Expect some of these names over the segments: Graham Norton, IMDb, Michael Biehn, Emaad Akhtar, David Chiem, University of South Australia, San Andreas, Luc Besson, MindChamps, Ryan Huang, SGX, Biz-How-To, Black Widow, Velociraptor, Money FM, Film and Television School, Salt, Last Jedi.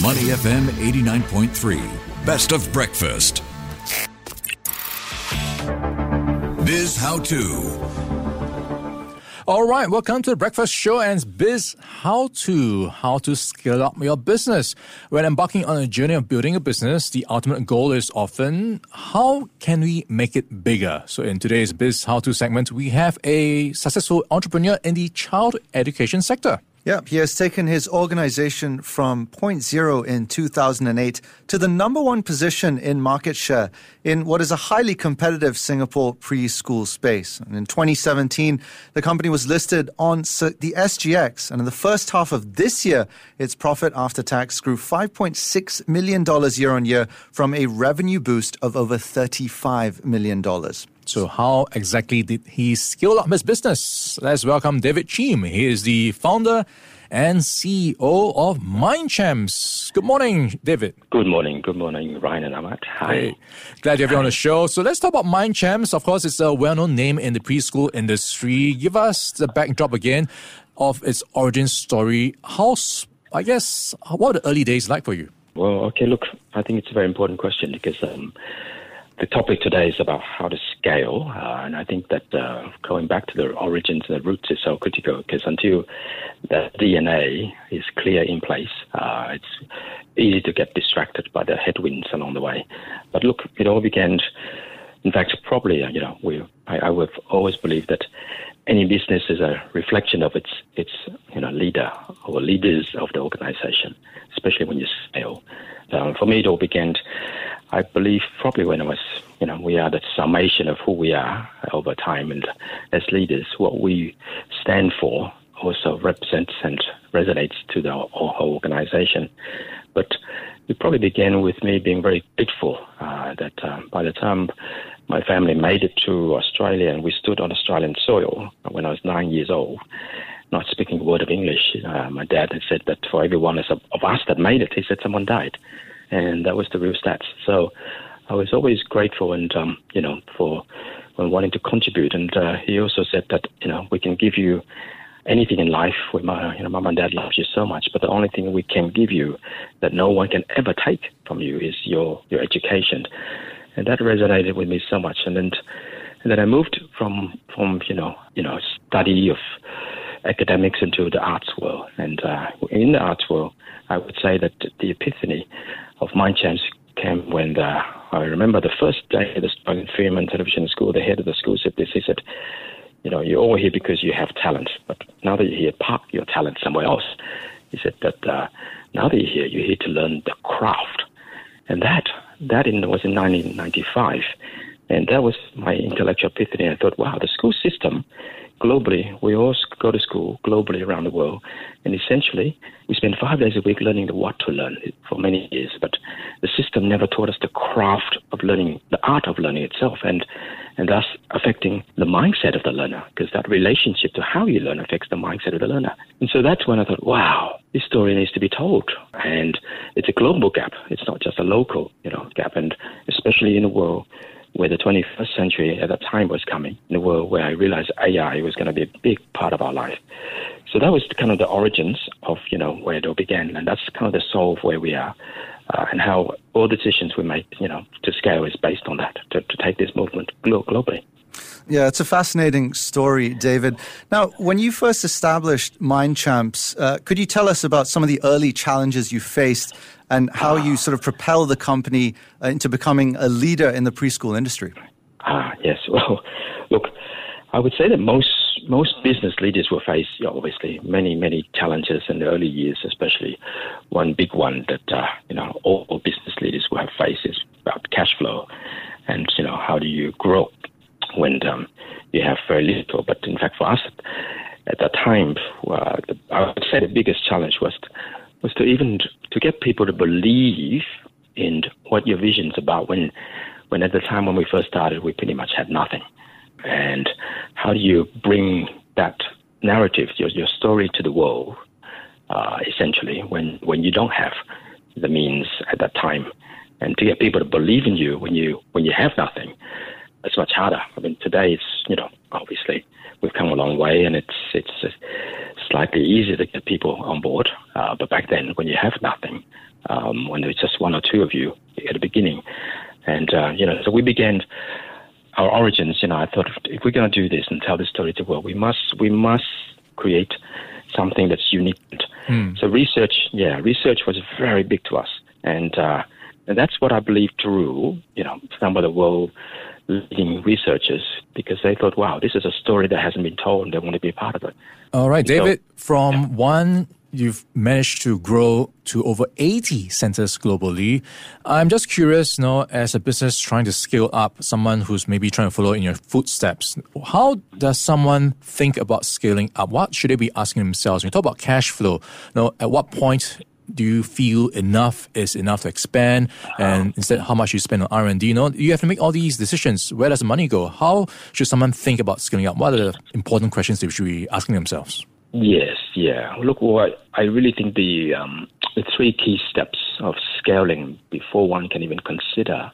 Money FM 89.3. Best of breakfast. Biz How To. All right, welcome to the breakfast show and Biz How To. How to scale up your business. When embarking on a journey of building a business, the ultimate goal is often how can we make it bigger? So in today's Biz How To segment, we have a successful entrepreneur in the child education sector. Yep, he has taken his organization from 0.0 in 2008 to the number one position in market share in what is a highly competitive Singapore preschool space. And in 2017, the company was listed on the SGX. And in the first half of this year, its profit after tax grew $5.6 million year on year from a revenue boost of over $35 million. So how exactly did he scale up his business? Let's welcome David Chiem. He is the founder and CEO of MindChamps. Good morning, David. Good morning. Good morning, Ryan and Ahmad. Hi. Hey. Glad to have you on the show. So let's talk about MindChamps. Of course, it's a well-known name in the preschool industry. Give us the backdrop again of its origin story. What were the early days like for you? Well, okay, look, I think it's a very important question because the topic today is about how to scale, and I think that going back to the origins and the roots is so critical because until the DNA is clear in place, it's easy to get distracted by the headwinds along the way. But look, it all began, in fact, probably, I would always believe that any business is a reflection of its leader or leaders of the organization, especially when you scale. For me, it all began, I believe, probably when I was, we are the summation of who we are over time. And as leaders, what we stand for also represents and resonates to the whole organization. But it probably began with me being very grateful that by the time my family made it to Australia and we stood on Australian soil when I was 9 years old, not speaking a word of English, my dad had said that for every one of us that made it, he said someone died. And that was the real stats. So I was always grateful and, for wanting to contribute. And he also said that, we can give you anything in life. Mum and Dad loves you so much, but the only thing we can give you that no one can ever take from you is your education. And that resonated with me so much. And then I moved from study of academics into the arts world. And in the arts world, I would say that the epiphany of MindChamps came when I remember the first day of the Film and Television School, the head of the school said this. He said, you're all here because you have talent, but now that you're here, park your talent somewhere else. He said that now that you're here to learn the craft. And that was in 1995. And that was my intellectual epiphany. I thought, wow, the school system globally, we all go to school globally around the world. And essentially, we spend 5 days a week learning what to learn for many years. But the system never taught us the craft of learning, the art of learning itself, and thus affecting the mindset of the learner, because that relationship to how you learn affects the mindset of the learner. And so that's when I thought, wow, this story needs to be told. And it's a global gap. It's not just a local, gap. And especially in a world where the 21st century at that time was coming, in a world where I realized AI was going to be a big part of our life. So that was kind of the origins of, where it all began. And that's kind of the soul of where we are and how all decisions we make, to scale is based on that, to take this movement globally. Yeah, it's a fascinating story, David. Now, when you first established MindChamps, could you tell us about some of the early challenges you faced and how you sort of propel the company into becoming a leader in the preschool industry? Yes. Well, look, I would say that most business leaders will face, obviously, many, many challenges in the early years, especially one big one that, all business leaders will have faced is about cash flow and, how do you grow when you have very little. But in fact, for us at that time, I would say the biggest challenge was to even to get people to believe in what your vision's about when at the time when we first started, we pretty much had nothing. And how do you bring that narrative, your story to the world, essentially, when you don't have the means at that time? And to get people to believe in you when you have nothing, it's much harder. I mean, today it's, obviously we've come a long way and it's slightly easier to get people on board. But back then, when you have nothing, when there was just one or two of you at the beginning. And, so we began our origins. I thought, if we're going to do this and tell this story to the world, we must create something that's unique. Mm. So research was very big to us. And that's what I believe drew, some of the world leading researchers, because they thought, wow, this is a story that hasn't been told and they want to be a part of it. All right, David, you've managed to grow to over 80 centers globally. I'm just curious, as a business trying to scale up, someone who's maybe trying to follow in your footsteps, how does someone think about scaling up? What should they be asking themselves? When you talk about cash flow, at what point do you feel enough is enough to expand? And instead, how much you spend on R&D? You have to make all these decisions. Where does the money go? How should someone think about scaling up? What are the important questions they should be asking themselves? Yes, yeah. Look, I really think the three key steps of scaling before one can even consider,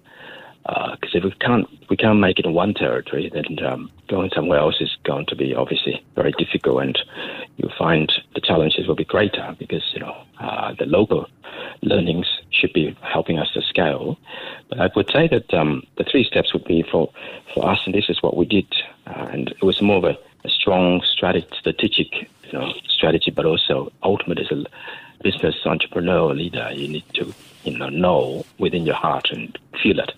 because if we can't make it in one territory, then going somewhere else is going to be obviously very difficult, and you'll find the challenges will be greater because the local learnings should be helping us to scale. But I would say that the three steps would be for us, and this is what we did, and it was more of a strong strategic strategy, but also ultimately as a business entrepreneur leader, you need to know within your heart and feel it.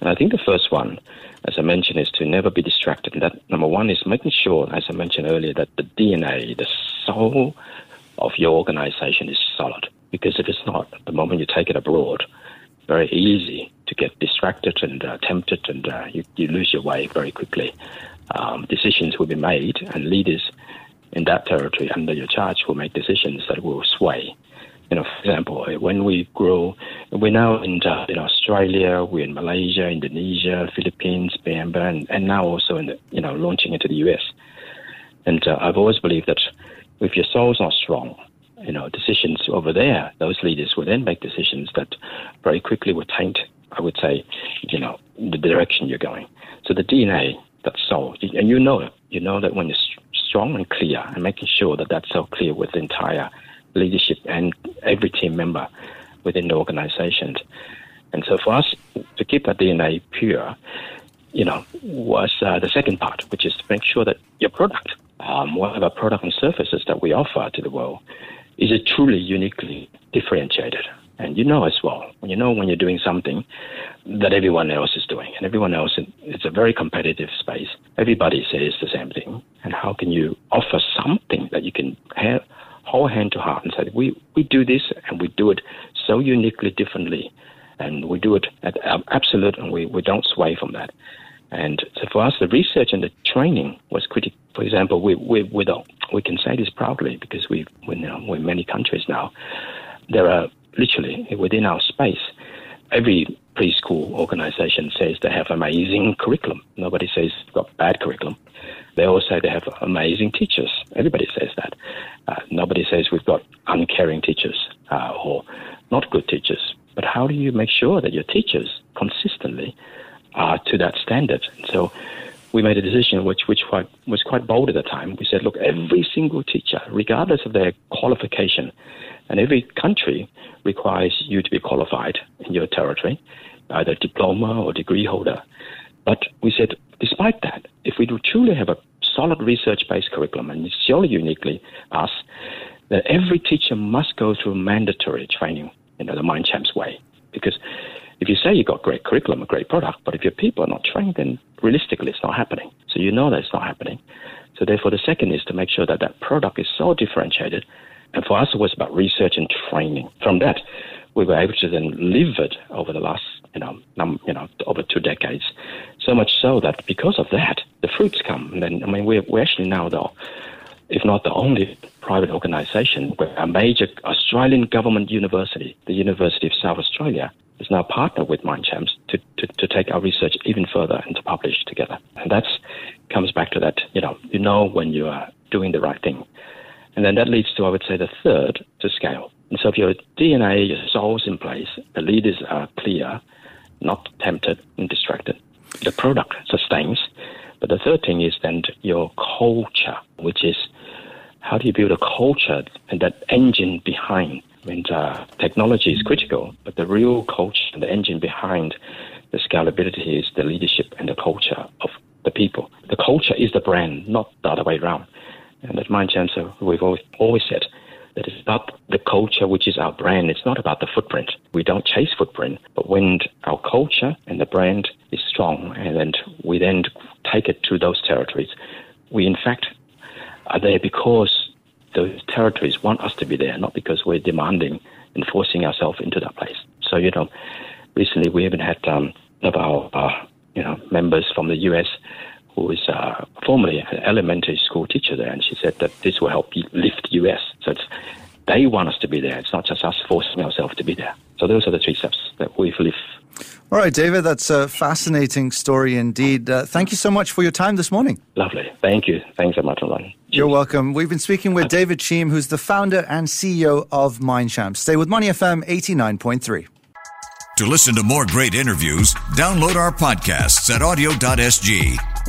And I think the first one, as I mentioned, is to never be distracted. And that number one is making sure, as I mentioned earlier, that the DNA, the soul of your organization is solid. Because if it's not, the moment you take it abroad, very easy to get distracted and tempted, and you lose your way very quickly. Decisions will be made, and leaders in that territory under your charge will make decisions that will sway. For example, when we grow, we're now in Australia, we're in Malaysia, Indonesia, Philippines, Bamba, and now also in the, launching into the US. And I've always believed that if your soul's not strong, decisions over there, those leaders will then make decisions that very quickly will taint, I would say, the direction you're going. So the DNA, that soul, and you know that when you're strong and clear, and making sure that that's so clear with the entire leadership and every team member within the organization. And so for us, to keep that DNA pure, was the second part, which is to make sure that your product, whatever product and services that we offer to the world, is it truly uniquely differentiated. And as well, when you're doing something that everyone else is doing, and everyone else, it's a very competitive space. Everybody says the same thing. And how can you offer something that you can have whole hand to heart and say, we do this and we do it so uniquely differently, and we do it at absolute, and we don't sway from that. And so for us, the research and the training was critical. For example, we can say this proudly because we're in many countries now. There are literally within our space, every preschool organization says they have amazing curriculum. Nobody says they've got bad curriculum. They all say they have amazing teachers. Everybody says that. Nobody says we've got uncaring teachers or not good teachers. But how do you make sure that your teachers consistently are to that standard? So we made a decision which was quite bold at the time. We said, look, every single teacher, regardless of their qualification, and every country requires you to be qualified in your territory, either diploma or degree holder. But we said, despite that, if we do truly have a solid research-based curriculum, and it's surely uniquely us, that every teacher must go through mandatory training, the MindChamps way. Because if you say you've got great curriculum, a great product, but if your people are not trained, then realistically it's not happening. So that it's not happening. So therefore the second is to make sure that that product is so differentiated. And for us, it was about research and training. From that, we were able to then live it over the last, over 2 decades. So much so that because of that, the fruits come. And then, we're actually now, though, if not the only private organization, where a major Australian government university, the University of South Australia, is now partnered with MindChamps to take our research even further and to publish together. And that comes back to that, when you are doing the right thing. And then that leads to, I would say, the third, to scale. And so if your DNA, your soul's in place, the leaders are clear, not tempted and distracted, the product sustains. But the third thing is then your culture, which is how do you build a culture and that engine behind means technology is critical, but the real culture and the engine behind the scalability is the leadership and the culture of the people. The culture is the brand, not the other way around. And at MindChamps, we've always said that it's about the culture, which is our brand. It's not about the footprint. We don't chase footprint, but when our culture and the brand is strong, and then we then take it to those territories, we in fact are there because those territories want us to be there, not because we're demanding and forcing ourselves into that place. So, you know, recently we even had one of our members from the US who is formerly an elementary school teacher there, and she said that this will help lift the US. So they want us to be there. It's not just us forcing ourselves to be there. So those are the three steps that we've lived. All right, David, that's a fascinating story indeed. Thank you so much for your time this morning. Lovely. Thank you. Thanks so much, Alan. You're welcome. We've been speaking with David Chiem, who's the founder and CEO of MindChamps. Stay with Money FM 89.3. To listen to more great interviews, download our podcasts at awedio.sg